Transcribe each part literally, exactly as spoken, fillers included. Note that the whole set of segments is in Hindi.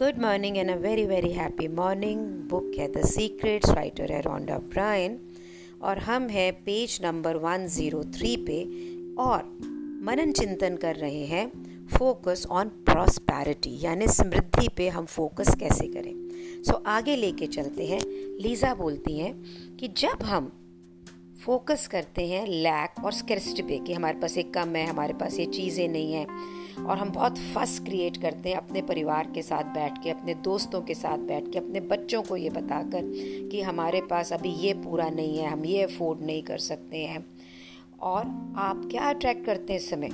Good morning and a very very happy morning. Book है द सीक्रेट्स, राइटर है रोंडा ब्रायन और हम हैं पेज नंबर एक सौ तीन पे और मनन चिंतन कर रहे हैं फोकस ऑन प्रॉस्पैरिटी यानी समृद्धि पे हम फोकस कैसे करें। सो so, आगे लेके चलते हैं। लीज़ा बोलती हैं कि जब हम फोकस करते हैं लैक और स्कर्सिटी पे कि हमारे पास ये कम है, हमारे पास ये चीज़ें नहीं हैं और हम बहुत फस क्रिएट करते हैं अपने परिवार के साथ बैठ के, अपने दोस्तों के साथ बैठ के, अपने बच्चों को ये बताकर कि हमारे पास अभी ये पूरा नहीं है, हम ये अफोर्ड नहीं कर सकते हैं। और आप क्या अट्रैक्ट करते हैं इस समय?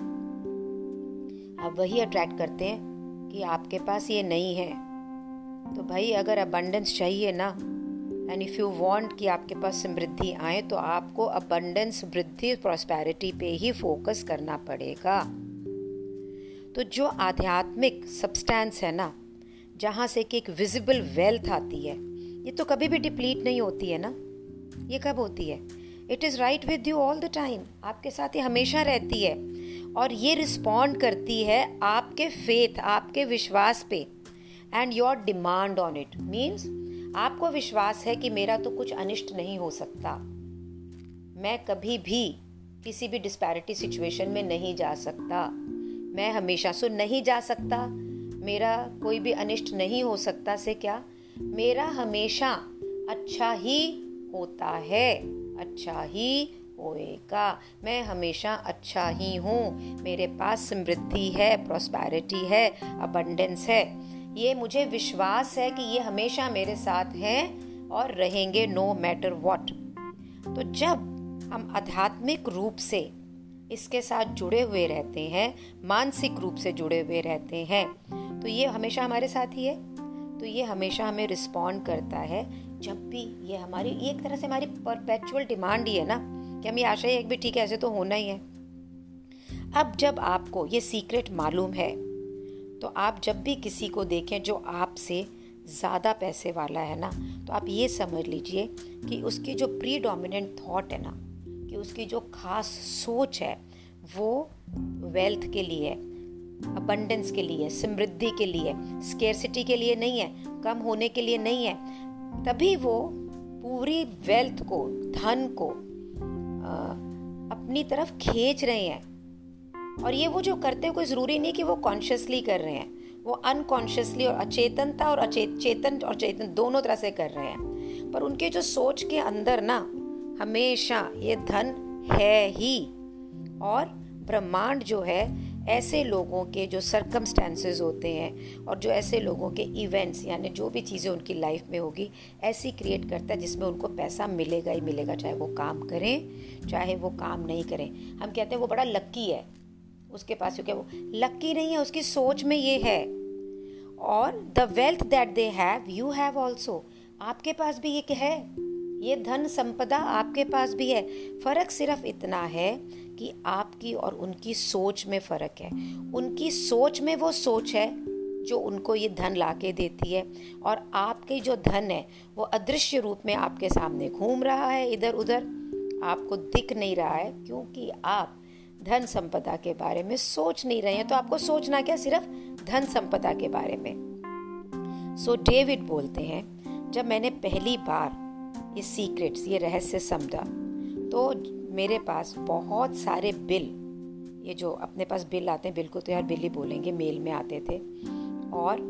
आप वही अट्रैक्ट करते हैं कि आपके पास ये नहीं है। तो भाई अगर अबंडेंस चाहिए ना, एंड इफ़ यू वांट कि आपके पास समृद्धि आए तो आपको अबंडेंस, वृद्धि, प्रॉस्पैरिटी पे ही फोकस करना पड़ेगा। तो जो आध्यात्मिक सब्सटेंस है ना, जहाँ से कि एक विजिबल वेल्थ आती है, ये तो कभी भी डिप्लीट नहीं होती है ना। ये कब होती है? It is right with you all the time, आपके साथ ये हमेशा रहती है और ये रिस्पॉन्ड करती है आपके फेथ, आपके विश्वास पे and your demand on it. Means आपको विश्वास है कि मेरा तो कुछ अनिष्ट नहीं हो सकता, मैं कभी भी किसी भी डिस्पैरिटी सिचुएशन में नहीं जा सकता, मैं हमेशा सो नहीं जा सकता, मेरा कोई भी अनिष्ट नहीं हो सकता से क्या, मेरा हमेशा अच्छा ही होता है, अच्छा ही होएगा, मैं हमेशा अच्छा ही हूँ, मेरे पास समृद्धि है, प्रॉस्पैरिटी है, अबंडेंस है, ये मुझे विश्वास है कि ये हमेशा मेरे साथ हैं और रहेंगे नो मैटर व्हाट। तो जब हम आध्यात्मिक रूप से इसके साथ जुड़े हुए रहते हैं, मानसिक रूप से जुड़े हुए रहते हैं, तो ये हमेशा हमारे साथ ही है, तो ये हमेशा हमें रिस्पॉन्ड करता है। जब भी ये हमारी एक तरह से हमारी परपेचुअल डिमांड ही है ना कि हम ये आशा है भी ठीक है ऐसे तो होना ही है। अब जब आपको ये सीक्रेट मालूम है तो आप जब भी किसी को देखें जो आपसे ज़्यादा पैसे वाला है ना, तो आप ये समझ लीजिए कि उसकी जो प्री डोमिनेंट थाट है ना, कि उसकी जो खास सोच है वो वेल्थ के लिए, अबंडेंस के लिए, समृद्धि के लिए, स्केर्सिटी के लिए नहीं है, कम होने के लिए नहीं है। तभी वो पूरी वेल्थ को, धन को आ, अपनी तरफ खींच रहे हैं। और ये वो जो करते हैं कोई ज़रूरी नहीं कि वो कॉन्शियसली कर रहे हैं, वो अनकॉन्शियसली और अचेतनता और अचेत चेतन और चेतन दोनों तरह से कर रहे हैं। पर उनके जो सोच के अंदर ना हमेशा ये धन है ही। और ब्रह्मांड जो है ऐसे लोगों के जो सर्कमस्टेंसेस होते हैं और जो ऐसे लोगों के इवेंट्स यानी जो भी चीज़ें उनकी लाइफ में होगी ऐसी क्रिएट करता है जिसमें उनको पैसा मिलेगा ही मिलेगा, चाहे वो काम करें चाहे वो काम नहीं करें। हम कहते हैं वो बड़ा लक्की है, उसके पास क्योंकि वो लक्की नहीं है, उसकी सोच में ये है। और the wealth that they have you have also, आपके पास भी ये है, ये धन संपदा आपके पास भी है। फ़र्क सिर्फ इतना है कि आपकी और उनकी सोच में फ़र्क है। उनकी सोच में वो सोच है जो उनको ये धन ला के देती है और आपके जो धन है वो अदृश्य रूप में आपके सामने घूम रहा है इधर उधर, आपको दिख नहीं रहा है क्योंकि आप धन संपदा के बारे में सोच नहीं रहे हैं। तो आपको सोचना क्या, सिर्फ धन संपदा के बारे में। सो डेविड बोलते हैं जब मैंने पहली बार ये सीक्रेट्स, ये रहस्य समझा तो मेरे पास बहुत सारे बिल, ये जो अपने पास बिल आते हैं, बिल को तो यार बिल ही बोलेंगे, मेल में आते थे। और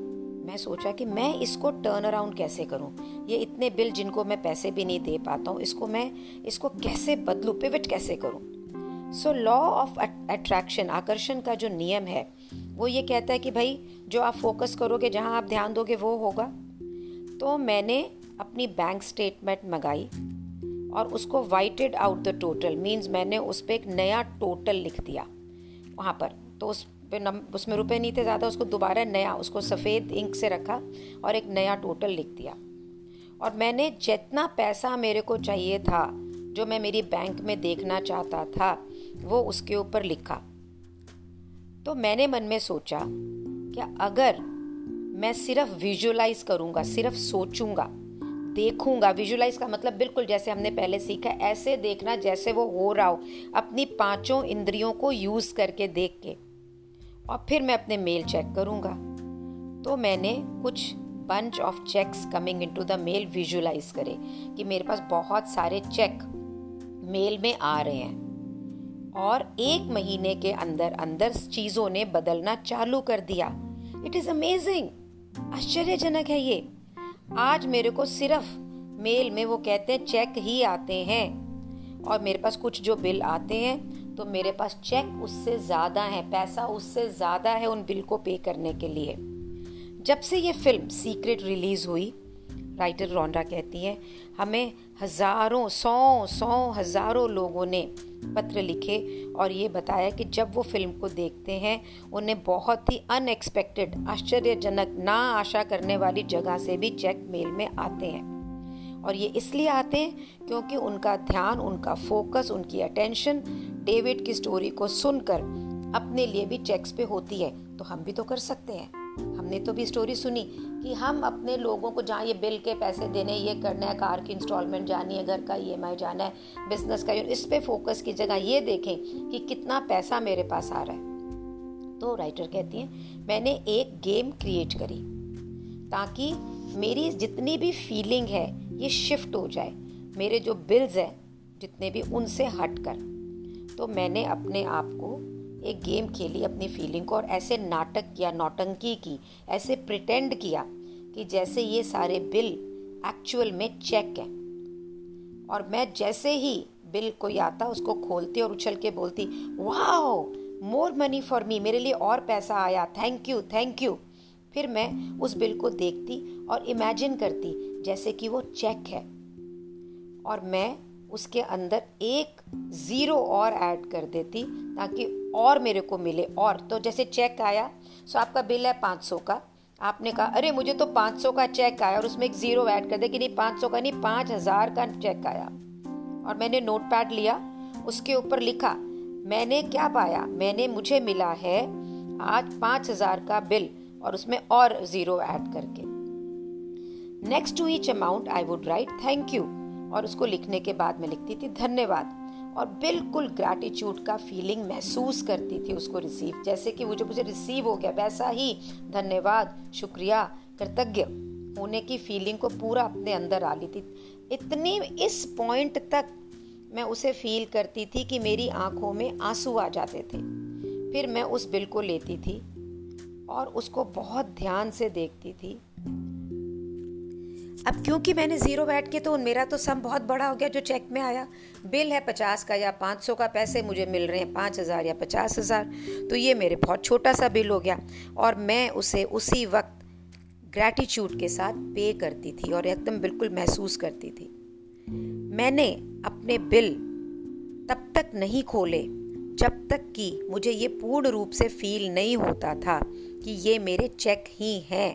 मैं सोचा कि मैं इसको टर्न अराउंड कैसे करूं, ये इतने बिल जिनको मैं पैसे भी नहीं दे पाता हूँ, इसको मैं इसको कैसे बदलूँ, पिवट कैसे करूँ। सो लॉ ऑफ अट्रैक्शन, आकर्षण का जो नियम है वो ये कहता है कि भाई जो आप फोकस करोगे, जहाँ आप ध्यान दोगे वो होगा। तो मैंने अपनी बैंक स्टेटमेंट मंगाई और उसको whited out the total, means मैंने उस पर एक नया टोटल लिख दिया वहाँ पर। तो उस पे नम उसमें रुपए नहीं थे ज़्यादा, उसको दोबारा नया, उसको सफ़ेद इंक से रखा और एक नया टोटल लिख दिया। और मैंने जितना पैसा मेरे को चाहिए था, जो मैं मेरी बैंक में देखना चाहता था, वो उसके ऊपर लिखा। तो मैंने मन में सोचा कि अगर मैं सिर्फ विजुअलाइज करूँगा, सिर्फ सोचूंगा, देखूंगा, विजुअलाइज का मतलब बिल्कुल जैसे हमने पहले सीखा ऐसे देखना जैसे वो हो रहा हो, अपनी पांचों इंद्रियों को यूज़ करके देख के, और फिर मैं अपने मेल चेक करूँगा। तो मैंने कुछ bunch of cheques coming into the mail visualise करे कि मेरे पास बहुत सारे चेक मेल में आ रहे हैं और एक महीने के अंदर अंदर चीज़ों ने बदलना चालू कर दिया। इट इज़ अमेजिंग, आश्चर्यजनक है ये। आज मेरे को सिर्फ मेल में वो कहते हैं चेक ही आते हैं और मेरे पास कुछ जो बिल आते हैं तो मेरे पास चेक उससे ज़्यादा है, पैसा उससे ज़्यादा है उन बिल को पे करने के लिए। जब से ये फिल्म सीक्रेट रिलीज़ हुई, राइटर रोंडा कहती हैं, हमें हज़ारों सौ सौ हज़ारों लोगों ने पत्र लिखे और ये बताया कि जब वो फिल्म को देखते हैं उन्हें बहुत ही अनएक्सपेक्टेड, आश्चर्यजनक, ना आशा करने वाली जगह से भी चेक मेल में आते हैं। और ये इसलिए आते हैं क्योंकि उनका ध्यान, उनका फोकस, उनकी अटेंशन डेविड की स्टोरी को सुनकर अपने लिए भी चेक्स पे होती है। तो हम भी तो कर सकते हैं, हमने तो भी स्टोरी सुनी कि हम अपने लोगों को जहाँ ये बिल के पैसे देने, ये करना है, कार की इंस्टॉलमेंट जानी है, घर का ई एम आई जाना है, बिजनेस का, इस पे फोकस की जगह ये देखें कि कितना पैसा मेरे पास आ रहा है। तो राइटर कहती हैं, मैंने एक गेम क्रिएट करी ताकि मेरी जितनी भी फीलिंग है ये शिफ्ट हो जाए, मेरे जो बिल्स हैं जितने भी उनसे हट कर। तो मैंने अपने आप को एक गेम खेली अपनी फीलिंग को और ऐसे नाटक किया, नौटंकी की, ऐसे प्रिटेंड किया कि जैसे ये सारे बिल एक्चुअल में चेक हैं। और मैं जैसे ही बिल कोई आता उसको खोलती और उछल के बोलती, wow, more money for me, मेरे लिए और पैसा आया, थैंक यू थैंक यू। फिर मैं उस बिल को देखती और इमेजिन करती जैसे कि वो चेक है और मैं उसके अंदर एक ज़ीरो और ऐड कर देती ताकि और मेरे को मिले और। तो जैसे चेक आया, सो आपका बिल है पाँच सौ का, आपने कहा अरे मुझे तो पाँच सौ का चेक आया और उसमें एक ज़ीरो ऐड कर दे कि नहीं पाँच सौ का नहीं पाँच हज़ार का चेक आया। और मैंने नोटपैड लिया, उसके ऊपर लिखा मैंने क्या पाया, मैंने मुझे मिला है आज पाँच हज़ार का बिल और उसमें और ज़ीरो ऐड करके। Next to each amount I would write thank you और उसको लिखने के बाद मैं लिखती थी धन्यवाद और बिल्कुल ग्रैटिट्यूड का फीलिंग महसूस करती थी उसको रिसीव, जैसे कि वो जो मुझे रिसीव हो गया वैसा ही धन्यवाद, शुक्रिया, कृतज्ञ होने की फीलिंग को पूरा अपने अंदर आ ली थी। इतनी इस पॉइंट तक मैं उसे फील करती थी कि मेरी आंखों में आंसू आ जाते थे। फिर मैं उस बिल को लेती थी और उसको बहुत ध्यान से देखती थी। अब क्योंकि मैंने ज़ीरो बैठ के तो मेरा तो सम बहुत बड़ा हो गया जो चेक में आया, बिल है पचास का या पाँच सौ का, पैसे मुझे मिल रहे हैं पाँच हज़ार या पचास हज़ार, तो ये मेरे बहुत छोटा सा बिल हो गया और मैं उसे उसी वक्त ग्रैटिट्यूड के साथ पे करती थी और एकदम बिल्कुल महसूस करती थी। मैंने अपने बिल तब तक नहीं खोले जब तक कि मुझे ये पूर्ण रूप से फील नहीं होता था कि ये मेरे चेक ही हैं।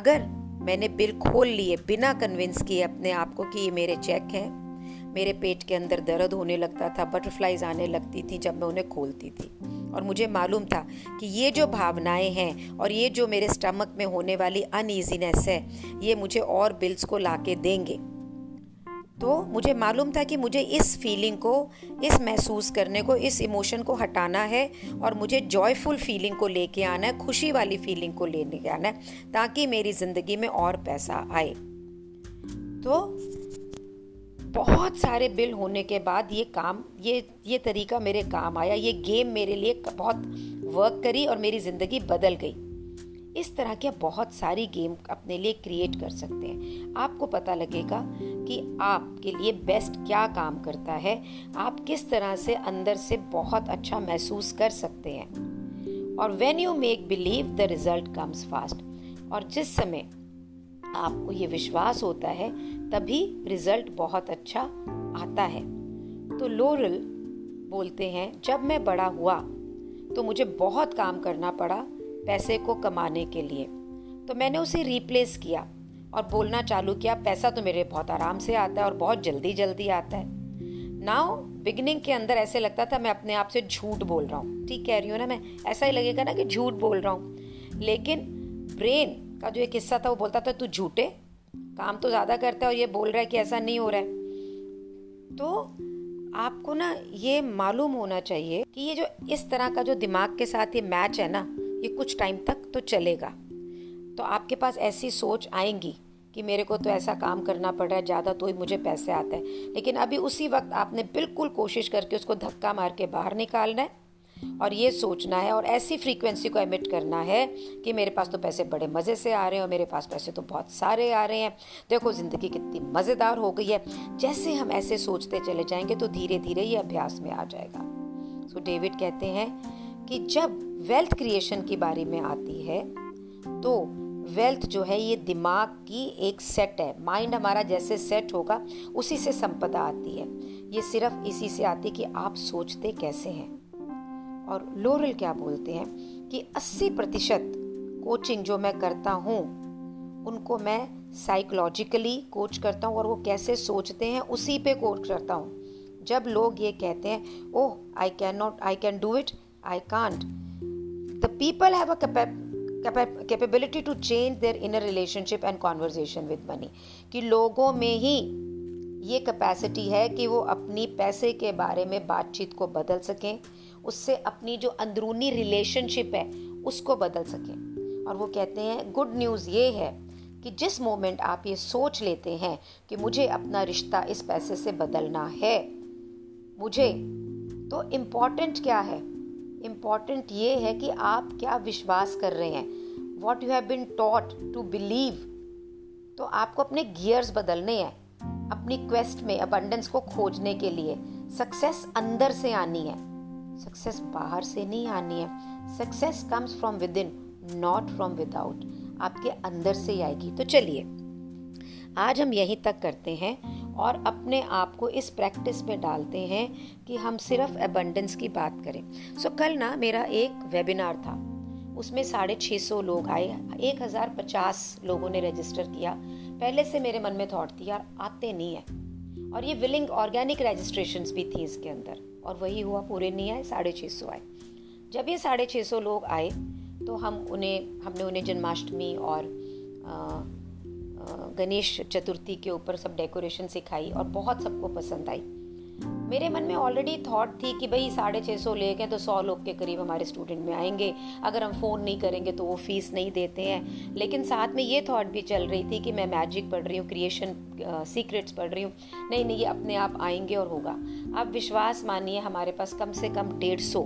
अगर मैंने बिल खोल लिए बिना कन्विंस किए अपने आप को कि ये मेरे चेक हैं, मेरे पेट के अंदर दर्द होने लगता था, बटरफ्लाइज आने लगती थी जब मैं उन्हें खोलती थी और मुझे मालूम था कि ये जो भावनाएं हैं और ये जो मेरे स्टमक में होने वाली अनईजीनेस है ये मुझे और बिल्स को लाके देंगे। तो मुझे मालूम था कि मुझे इस फीलिंग को, इस महसूस करने को, इस इमोशन को हटाना है और मुझे जॉयफुल फीलिंग को लेके आना है, खुशी वाली फीलिंग को लेने के आना है ताकि मेरी ज़िंदगी में और पैसा आए। तो बहुत सारे बिल होने के बाद ये काम, ये ये तरीका मेरे काम आया, ये गेम मेरे लिए बहुत वर्क करी और मेरी ज़िंदगी बदल गई। इस तरह के बहुत सारी गेम अपने लिए क्रिएट कर सकते हैं। आपको पता लगेगा कि आपके लिए बेस्ट क्या काम करता है, आप किस तरह से अंदर से बहुत अच्छा महसूस कर सकते हैं। और when you make believe the result comes fast, और जिस समय आपको ये विश्वास होता है तभी रिजल्ट बहुत अच्छा आता है। तो लोरल बोलते हैं, जब मैं बड़ा हुआ तो मुझे बहुत काम करना पड़ा पैसे को कमाने के लिए, तो मैंने उसे रिप्लेस किया और बोलना चालू किया पैसा तो मेरे बहुत आराम से आता है और बहुत जल्दी जल्दी आता है। नाउ बिगिनिंग के अंदर ऐसे लगता था मैं अपने आप से झूठ बोल रहा हूँ, ठीक कह रही हूँ ना, मैं ऐसा ही लगेगा ना कि झूठ बोल रहा हूँ, लेकिन ब्रेन का जो एक हिस्सा था वो बोलता था तू झूठे, काम तो ज़्यादा करता है और ये बोल रहा है कि ऐसा नहीं हो रहा है। तो आपको ना ये मालूम होना चाहिए कि ये जो इस तरह का जो दिमाग के साथ ये मैच है ना, ये कुछ टाइम तक तो चलेगा तो आपके पास ऐसी सोच आएंगी कि मेरे को तो ऐसा काम करना पड़ रहा है ज़्यादा तो ही मुझे पैसे आते हैं। लेकिन अभी उसी वक्त आपने बिल्कुल कोशिश करके उसको धक्का मार के बाहर निकालना है और ये सोचना है और ऐसी फ्रीक्वेंसी को एमिट करना है कि मेरे पास तो पैसे बड़े मज़े से आ रहे हैं और मेरे पास पैसे तो बहुत सारे आ रहे हैं, देखो ज़िंदगी कितनी मज़ेदार हो गई है। जैसे हम ऐसे सोचते चले जाएंगे तो धीरे धीरे ये अभ्यास में आ जाएगा। तो डेविड कहते हैं कि जब वेल्थ क्रिएशन की बारे में आती है तो वेल्थ जो है ये दिमाग की एक सेट है, माइंड हमारा जैसे सेट होगा उसी से संपदा आती है। ये सिर्फ इसी से आती है कि आप सोचते कैसे हैं। और लोरल क्या बोलते हैं कि अस्सी प्रतिशत कोचिंग जो मैं करता हूँ उनको मैं साइकोलॉजिकली कोच करता हूँ और वो कैसे सोचते हैं उसी पे कोच करता हूँ। जब लोग ये कहते हैं oh I can not, I can do it, I can't, the people have a capability to change their inner relationship and conversation with money, कि लोगों में ही ये कैपेसिटी है कि वो अपनी पैसे के बारे में बातचीत को बदल सकें, उससे अपनी जो अंदरूनी रिलेशनशिप है उसको बदल सकें। और वो कहते हैं गुड न्यूज़ ये है कि जिस मोमेंट आप ये सोच लेते हैं कि मुझे अपना रिश्ता इस पैसे से बदलना है, मुझे तो इम्पॉर्टेंट क्या है, इम्पॉर्टेंट ये है कि आप क्या विश्वास कर रहे हैं, what you have been taught to believe. तो आपको अपने गियर्स बदलने हैं अपनी क्वेस्ट में अबंडेंस को खोजने के लिए। सक्सेस अंदर से आनी है, सक्सेस बाहर से नहीं आनी है। Success comes from within, not from without, आपके अंदर से ही आएगी। तो चलिए आज हम यहीं तक करते हैं और अपने आप को इस प्रैक्टिस में डालते हैं कि हम सिर्फ एबंडेंस की बात करें। सो कल ना मेरा एक वेबिनार था, उसमें साढ़े छः सौ लोग आए, एक हज़ार पचास लोगों ने रजिस्टर किया। पहले से मेरे मन में थॉट थी यार आते नहीं है, और ये विलिंग ऑर्गेनिक रजिस्ट्रेशंस भी थी इसके अंदर, और वही हुआ, पूरे नहीं आए, साढ़े छः सौ आए। जब ये साढ़े छः सौ लोग आए तो हम उन्हें हमने उन्हें जन्माष्टमी और आ, गणेश चतुर्थी के ऊपर सब डेकोरेशन सिखाई और बहुत सबको पसंद आई। मेरे मन में ऑलरेडी थॉट थी कि भाई साढ़े छः सौ ले गए तो सौ लोग के करीब हमारे स्टूडेंट में आएंगे, अगर हम फ़ोन नहीं करेंगे तो वो फीस नहीं देते हैं। लेकिन साथ में ये थॉट भी चल रही थी कि मैं मैजिक पढ़ रही हूँ, क्रिएशन सीक्रेट्स पढ़ रही हूँ, नहीं नहीं ये अपने आप आएंगे और होगा। आप विश्वास मानिए हमारे पास कम से कम डेढ़ सौ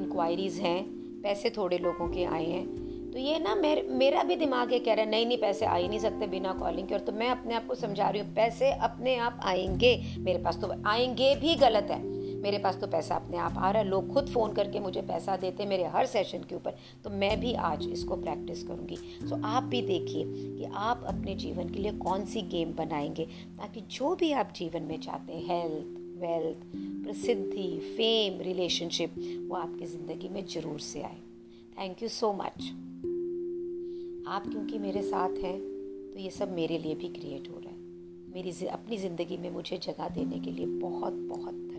इंक्वायरीज़ हैं, पैसे थोड़े लोगों के आए हैं। तो ये ना मेर, मेरा भी दिमाग ये कह रहा है नहीं नहीं पैसे आ ही नहीं सकते बिना कॉलिंग के, और तो मैं अपने आप को समझा रही हूँ पैसे अपने आप आएंगे। मेरे पास तो आएंगे भी गलत है, मेरे पास तो पैसा अपने आप आ रहा है, लोग खुद फ़ोन करके मुझे पैसा देते हैं मेरे हर सेशन के ऊपर। तो मैं भी आज इसको प्रैक्टिस करूँगी। सो आप भी देखिए कि आप अपने जीवन के लिए कौन सी गेम बनाएंगे ताकि जो भी आप जीवन में चाहते हैं, हेल्थ, वेल्थ, प्रसिद्धि, फेम, रिलेशनशिप, वो आपकी ज़िंदगी में ज़रूर से आए। Thank you so much. आप क्योंकि मेरे साथ हैं तो ये सब मेरे लिए भी क्रिएट हो रहा है। मेरी अपनी ज़िंदगी में मुझे जगह देने के लिए बहुत बहुत